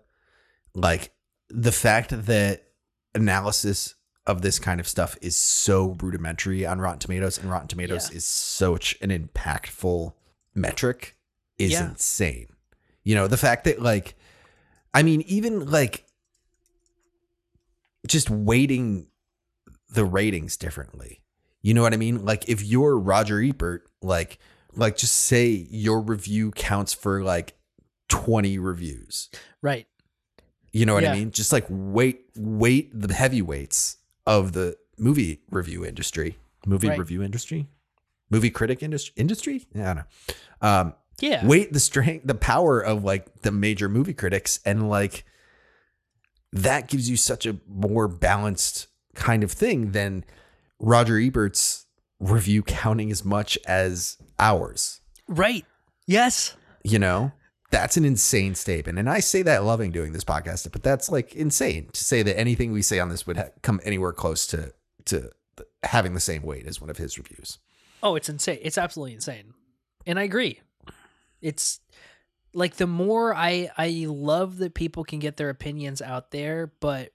like the fact that analysis of this kind of stuff is so rudimentary on Rotten Tomatoes and Rotten Tomatoes yeah. is such an impactful metric is yeah. insane. You know, the fact that like, I mean, even like, just weighting the ratings differently. You know what I mean? Like if you're Roger Ebert, like, like just say your review counts for like twenty reviews. Right. You know what yeah. I mean? Just like weight, weight the heavyweights of the movie review industry, movie right. review industry, movie critic industry, industry. Yeah, I don't know. Um, yeah. Weight the strength, the power of like the major movie critics and like, that gives you such a more balanced kind of thing than Roger Ebert's review counting as much as ours. Right. Yes. You know, that's an insane statement. And I say that loving doing this podcast, but that's like insane to say that anything we say on this would ha- come anywhere close to, to having the same weight as one of his reviews. Oh, it's insane. It's absolutely insane. And I agree. It's, like the more I, I love that people can get their opinions out there, but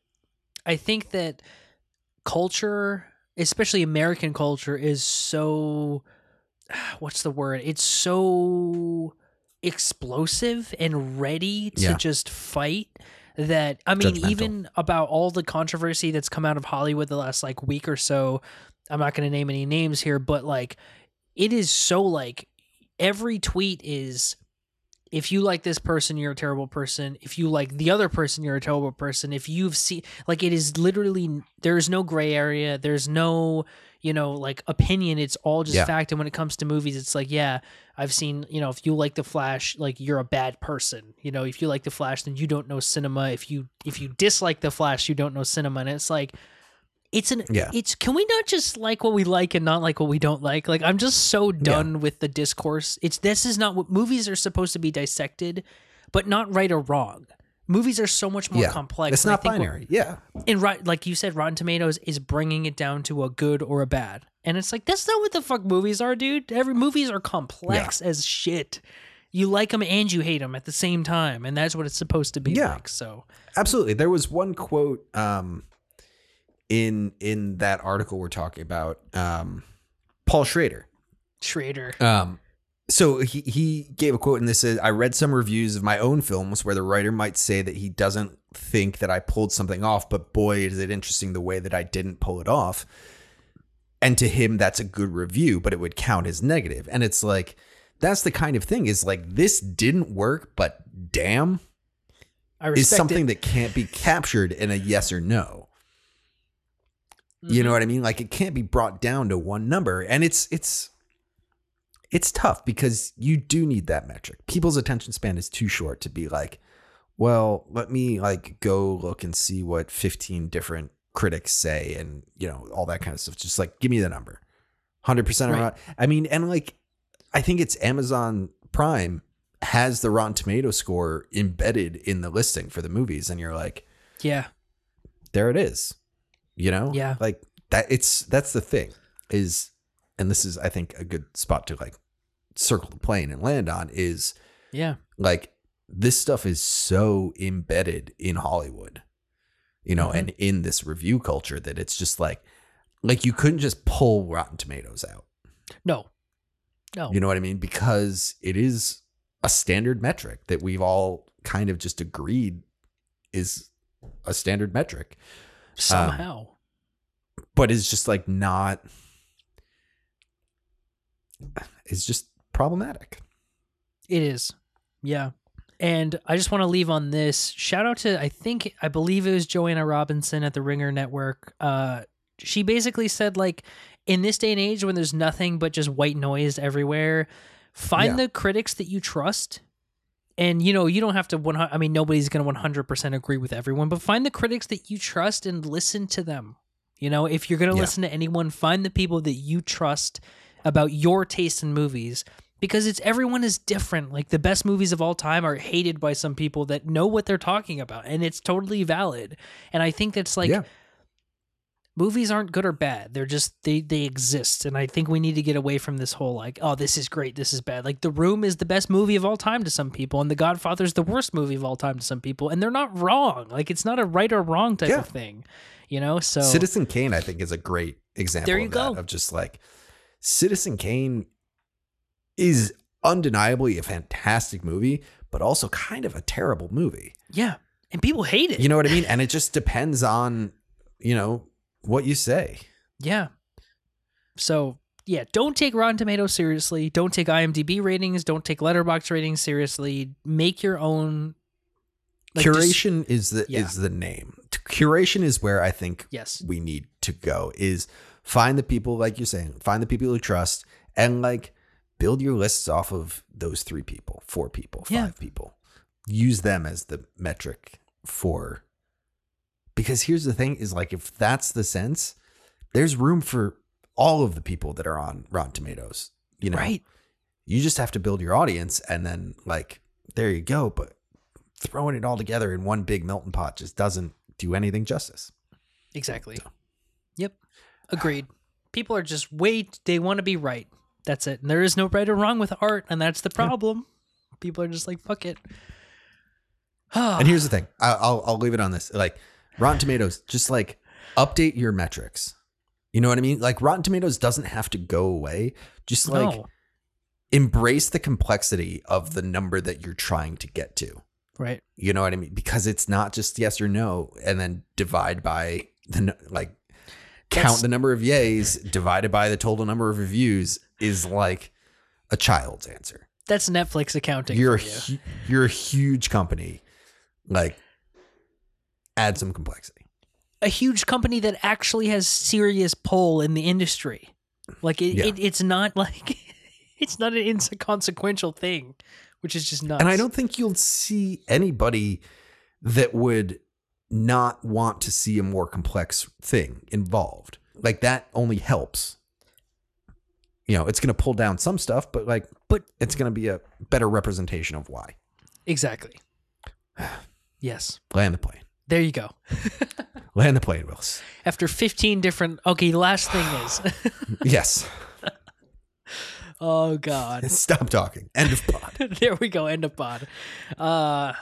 I think that culture, especially American culture, is so, what's the word? It's so explosive and ready to yeah. just fight that, I mean, judgmental. Even about all the controversy that's come out of Hollywood the last like week or so, I'm not going to name any names here, but like, it is so like every tweet is, if you like this person, you're a terrible person. If you like the other person, you're a terrible person. If you've seen, like, it is literally, there is no gray area. There's no, you know, like opinion. It's all just yeah. fact. And when it comes to movies, it's like, yeah, I've seen, you know, if you like The Flash, like you're a bad person. You know, if you like The Flash, then you don't know cinema. If you, if you dislike The Flash, you don't know cinema. And it's like, it's an, yeah. it's, can we not just like what we like and not like what we don't like? Like, I'm just so done yeah. with the discourse. It's, this is not what movies are supposed to be dissected, but not right or wrong. Movies are so much more yeah. complex. It's not binary. Yeah. And right, like you said, Rotten Tomatoes is bringing it down to a good or a bad. And it's like, that's not what the fuck movies are, dude. Every movies are complex yeah. as shit. you like them and you hate them at the same time, and that's what it's supposed to be yeah. like. So absolutely, there was one quote um, in in that article we're talking about, um, Paul Schrader. Schrader. Um, so he he gave a quote, and this is, I read some reviews of my own films where the writer might say that he doesn't think that I pulled something off, but boy, is it interesting the way that I didn't pull it off. And to him, that's a good review, but it would count as negative. And it's like, that's the kind of thing is like, this didn't work, but damn, I respect is something it. That can't be captured in a yes or no. Mm-hmm. You know what I mean? Like, it can't be brought down to one number. And it's, it's, it's tough because you do need that metric. People's attention span is too short to be like, well, let me like go look and see what fifteen different critics say and, you know, all that kind of stuff. Just like, give me the number. one hundred percent right. Around. I mean, and like, I think it's Amazon Prime has the Rotten Tomatoes score embedded in the listing for the movies. And you're like, yeah, there it is. You know? Yeah. Like that. It's, that's the thing is, and this is, I think, a good spot to like circle the plane and land on is, yeah, like this stuff is so embedded in Hollywood, you know, mm-hmm. and in this review culture that it's just like, like you couldn't just pull Rotten Tomatoes out. No, no. You know what I mean? Because it is a standard metric that we've all kind of just agreed is a standard metric somehow, um, but it's just like not. It's just problematic. It is. Yeah. And I just want to leave on this shout out to, I think, I believe it was Joanna Robinson at the Ringer Network. Uh, she basically said, like, in this day and age when there's nothing but just white noise everywhere, find yeah. the critics that you trust. And, you know, you don't have to, one, I mean, nobody's going to one hundred percent agree with everyone, but find the critics that you trust and listen to them. You know, if you're going to yeah. listen to anyone, find the people that you trust about your taste in movies, because it's everyone is different. Like the best movies of all time are hated by some people that know what they're talking about, and it's totally valid. And I think that's like yeah. movies aren't good or bad. They're just, they, they exist. And I think we need to get away from this whole like, oh, this is great, this is bad. Like The Room is the best movie of all time to some people, and The Godfather is the worst movie of all time to some people. And they're not wrong. Like it's not a right or wrong type yeah. of thing, you know? So Citizen Kane, I think, is a great example there you of that, go. Of just like, Citizen Kane is undeniably a fantastic movie, but also kind of a terrible movie. Yeah. And people hate it. You know what I mean? And it just depends on, you know, what you say. Yeah. So, yeah, don't take Rotten Tomatoes seriously. Don't take I M D B ratings. Don't take Letterboxd ratings seriously. Make your own. Like, curation just, is the yeah. is the name. Curation is where I think yes. we need to go is find the people, like you're saying, find the people you trust and like build your lists off of those three people, four people, five yeah. people. Use them as the metric for, because here's the thing is like, if that's the sense, there's room for all of the people that are on Rotten Tomatoes, you know, right. You just have to build your audience and then like, there you go. But throwing it all together in one big melting pot just doesn't do anything justice. Exactly. So. Yep. Agreed. People are just way, they want to be right. That's it. And there is no right or wrong with art. And that's the problem. Yeah. People are just like, fuck it. And here's the thing. I'll, I'll leave it on this. Like Rotten Tomatoes, just like update your metrics. You know what I mean? Like Rotten Tomatoes doesn't have to go away. Just like no. embrace the complexity of the number that you're trying to get to. Right. You know what I mean? Because it's not just yes or no. And then divide by the like, count that's, the number of yays divided by the total number of reviews is like a child's answer. That's Netflix accounting. You're, for you. hu- you're a huge company. Like, add some complexity. A huge company that actually has serious pull in the industry. Like, it, yeah. it, it's not like, it's not an inconsequential thing, which is just nuts. And I don't think you'll see anybody that would not want to see a more complex thing involved. Like that only helps. You know, it's going to pull down some stuff, but like, but it's going to be a better representation of why. Exactly. Yes. Land the plane. There you go. Land the plane, Willis. After fifteen different. Okay. Last thing is. Yes. Oh, God. Stop talking. End of pod. There we go. End of pod. Uh,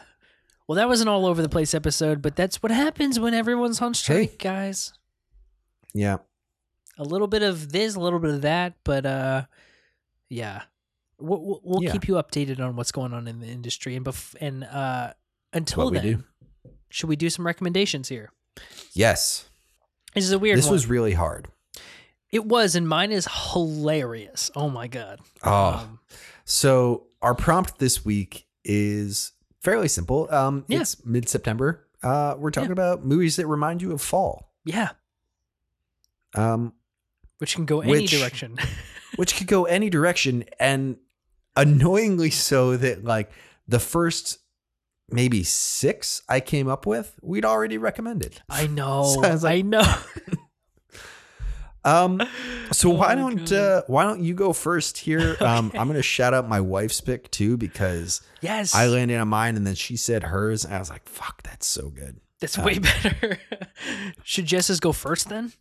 well, that was an all-over-the-place episode, but that's what happens when everyone's on strike, hey. guys. Yeah. A little bit of this, a little bit of that, but uh, yeah. We'll, we'll yeah. keep you updated on what's going on in the industry. And bef- and uh, until then, do. should we do some recommendations here? Yes. This is a weird this one. This was really hard. It was, and mine is hilarious. Oh, my God. Oh, um, so our prompt this week is fairly simple. Um, yeah. It's mid-September. Uh, we're talking yeah. about movies that remind you of fall. Yeah. Um, Which can go any which, direction. Which could go any direction, and annoyingly so that, like, the first maybe six I came up with, we'd already recommended. I know. So I, was like, I know. Um, so oh why don't, uh, why don't you go first here? Okay. Um, I'm going to shout out my wife's pick too, because yes, I landed on mine and then she said hers. And I was like, fuck, that's so good. That's um, way better. Should Jess's go first then?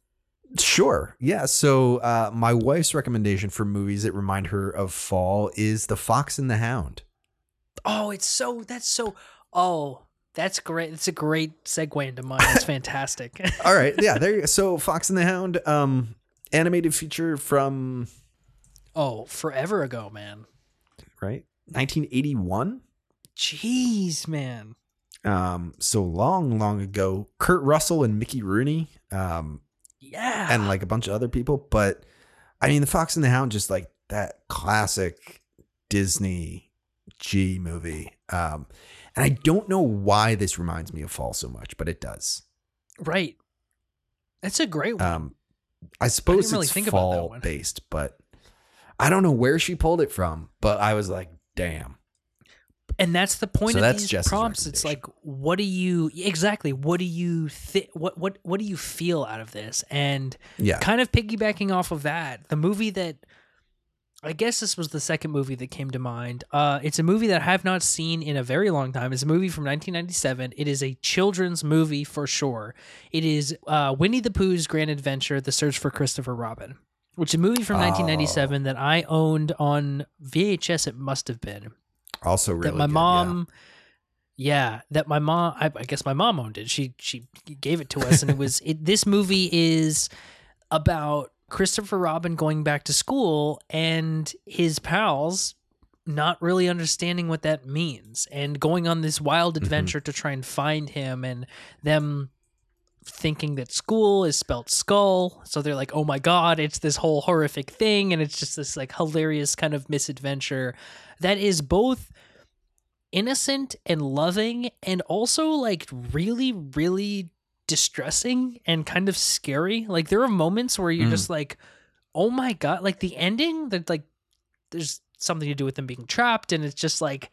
Sure. Yeah. So, uh, my wife's recommendation for movies that remind her of fall is The Fox and the Hound. Oh, it's so, that's so, oh, that's great. It's a great segue into mine. It's fantastic. All right. Yeah. There you go. So Fox and the Hound, um, animated feature from. Oh, forever ago, man. Right. nineteen eighty-one. Jeez, man. Um, so long, long ago, Kurt Russell and Mickey Rooney. Um, yeah. And like a bunch of other people. But I mean, The Fox and the Hound, just like that classic Disney G movie. Um, And I don't know why this reminds me of fall so much, but it does. Right. That's a great one. Um, I suppose I it's really fall based, but I don't know where she pulled it from, but I was like, damn. And that's the point so of these Jess's prompts. It's like, what do you, exactly, what do you think, what, what, what do you feel out of this? And yeah. kind of piggybacking off of that, the movie that, I guess this was the second movie that came to mind. Uh, it's a movie that I have not seen in a very long time. It's a movie from nineteen ninety-seven. It is a children's movie for sure. It is uh, Winnie the Pooh's Grand Adventure, The Search for Christopher Robin, which is a movie from oh. nineteen ninety-seven that I owned on V H S, it must have been. Also really that my good, mom, yeah. yeah, that my mom, I, I guess my mom owned it. She she gave it to us, and it was, it, this movie is about Christopher Robin going back to school and his pals not really understanding what that means and going on this wild adventure mm-hmm. to try and find him, and them thinking that school is spelled skull. So they're like, oh my God, it's this whole horrific thing. And it's just this like hilarious kind of misadventure that is both innocent and loving and also like really, really distressing and kind of scary. Like there are moments where you're mm. just like, oh my God, like the ending, that like there's something to do with them being trapped, and it's just like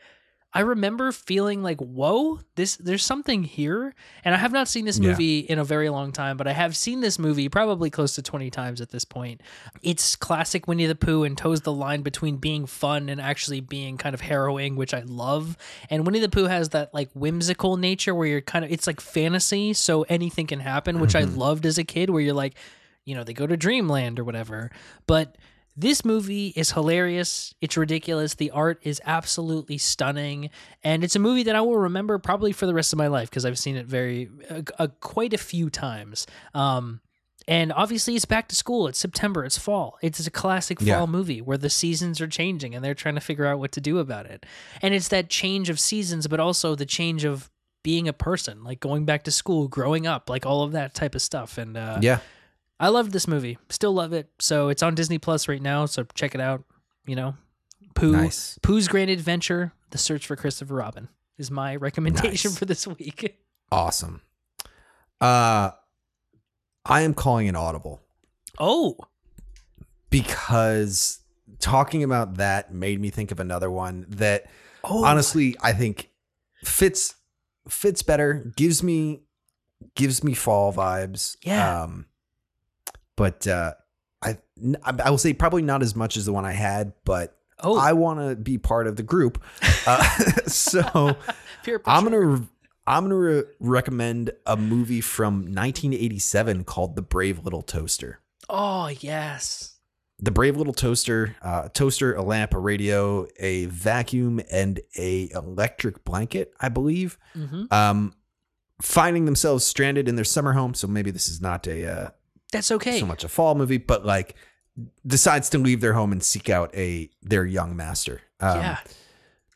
I remember feeling like, whoa, this, there's something here. And I have not seen this movie yeah. in a very long time, but I have seen this movie probably close to twenty times at this point. It's classic Winnie the Pooh and toes the line between being fun and actually being kind of harrowing, which I love. And Winnie the Pooh has that like whimsical nature where you're kind of, it's like fantasy, so anything can happen, which mm-hmm. I loved as a kid, where you're like, you know, they go to dreamland or whatever. But this movie is hilarious. It's ridiculous. The art is absolutely stunning. And it's a movie that I will remember probably for the rest of my life, because I've seen it very, uh, uh, quite a few times. Um, and obviously it's back to school. It's September. It's fall. It's a classic fall yeah. movie where the seasons are changing and they're trying to figure out what to do about it. And it's that change of seasons, but also the change of being a person, like going back to school, growing up, like all of that type of stuff. And uh, yeah. I loved this movie. Still love it. So it's on Disney Plus right now, so check it out. You know, Pooh, nice. Pooh's Grand Adventure, The Search for Christopher Robin is my recommendation nice. for this week. Awesome. Uh, I am calling an audible. Oh. Because talking about that made me think of another one that oh. honestly I think fits fits better, gives me gives me fall vibes. Yeah. Um, But uh, I I will say probably not as much as the one I had, but oh. I want to be part of the group, uh, so I'm gonna I'm gonna re- recommend a movie from nineteen eighty-seven called The Brave Little Toaster. Oh yes, The brave little toaster, uh, toaster, a lamp, a radio, a vacuum, and a electric blanket, I believe, mm-hmm. um, finding themselves stranded in their summer home. So maybe this is not a uh, that's okay so much a fall movie, but like decides to leave their home and seek out a their young master. Um, yeah,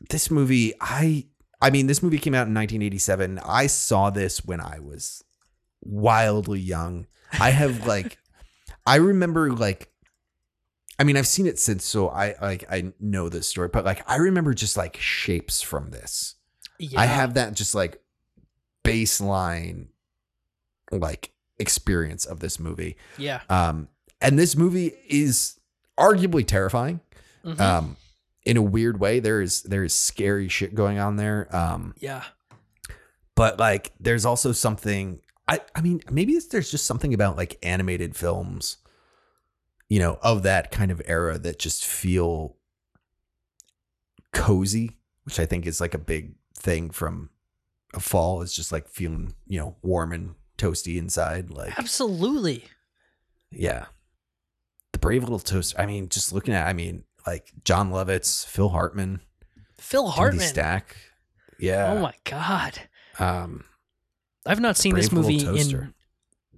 this movie, I I mean, this movie came out in nineteen eighty-seven. I saw this when I was wildly young. I have like, I remember like. I mean, I've seen it since, so I like I know this story, but like I remember just like shapes from this. Yeah. I have that just like baseline like experience of this movie. Yeah. Um, and this movie is arguably terrifying. Mm-hmm. Um, in a weird way, there is there is scary shit going on there. Um, yeah. But like, there's also something. I I mean, maybe it's, there's just something about like animated films, you know, of that kind of era that just feel cozy, which I think is like a big thing from a fall. It's just like feeling, you know, warm and toasty inside. Like, absolutely. Yeah. The brave little toaster. I mean, just looking at, I mean, like John Lovitz, Phil Hartman, Phil Hartman, Timothy Stack. Yeah. Oh my God. Um, I've not seen this movie in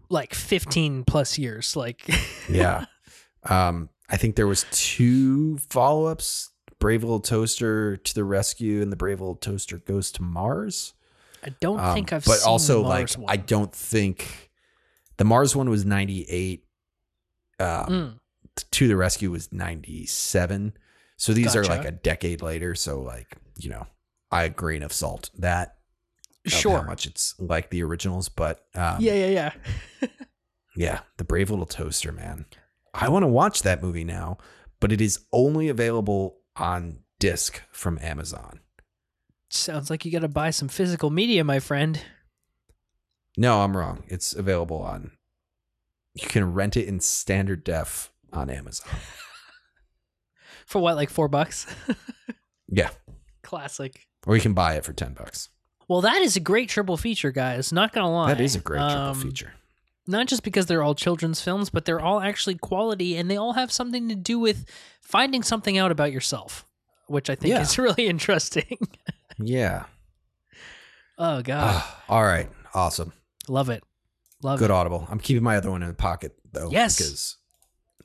like fifteen plus years. Like, yeah. Um, I think there was two follow-ups, Brave Little Toaster to the Rescue and The Brave Little Toaster Goes to Mars. I don't um, think I've but seen But also the Mars like one. I don't think the Mars one was ninety-eight. Um, mm. To the Rescue was ninety-seven. So these gotcha. Are like a decade later, so like, you know, I grain of salt that sure how much it's like the originals, but um, Yeah, yeah, yeah. yeah, The Brave Little Toaster, man. I want to watch that movie now, but it is only available on disc from Amazon. Sounds like you got to buy some physical media, my friend. No, I'm wrong. It's available on, you can rent it in standard def on Amazon. For what, like four bucks? Yeah. Classic. Or you can buy it for ten bucks. Well, that is a great triple feature, guys. Not going to lie. That is a great triple um, feature. Not just because they're all children's films, but they're all actually quality, and they all have something to do with finding something out about yourself, which I think yeah. is really interesting. yeah. Oh, God. Uh, all right. Awesome. Love it. Love Good it. Good audible. I'm keeping my other one in the pocket, though. Yes. Because,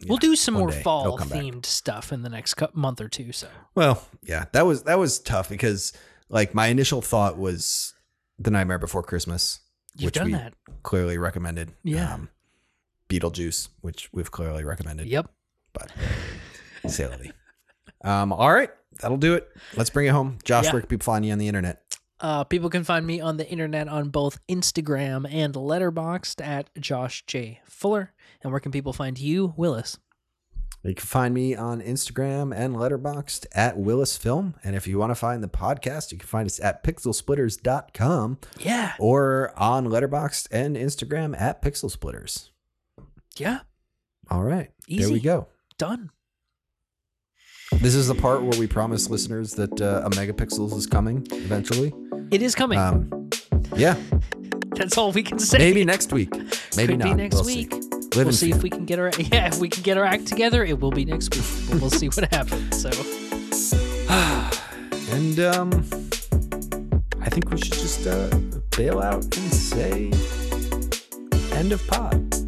we'll know, do some more fall-themed stuff in the next co- month or two. So. Well, yeah. That was that was tough because, like, my initial thought was The Nightmare Before Christmas. You've which done we that. Clearly recommended. Yeah. Um, Beetlejuice, which we've clearly recommended. Yep. But silly. Um, all right. That'll do it. Let's bring it home. Josh, yeah. where can people find you on the internet? Uh, people can find me on the internet on both Instagram and Letterboxd at Josh J. Fuller. And where can people find you, Willis? You can find me on Instagram and Letterboxd at Willis Film. And if you want to find the podcast, you can find us at pixel splitters dot com. Yeah. Or on Letterboxd and Instagram at Pixel Splitters. Yeah. All right. Easy. There we go. Done. This is the part where we promise listeners that uh, a megapixels is coming eventually. It is coming. Um, yeah. That's all we can say. Maybe next week. Maybe Could not. Be next we'll week. See. Living we'll see field. If we can get our yeah if we can get our act together. It will be next week, but we'll see what happens. So, and um, I think we should just uh, bail out and say end of pod.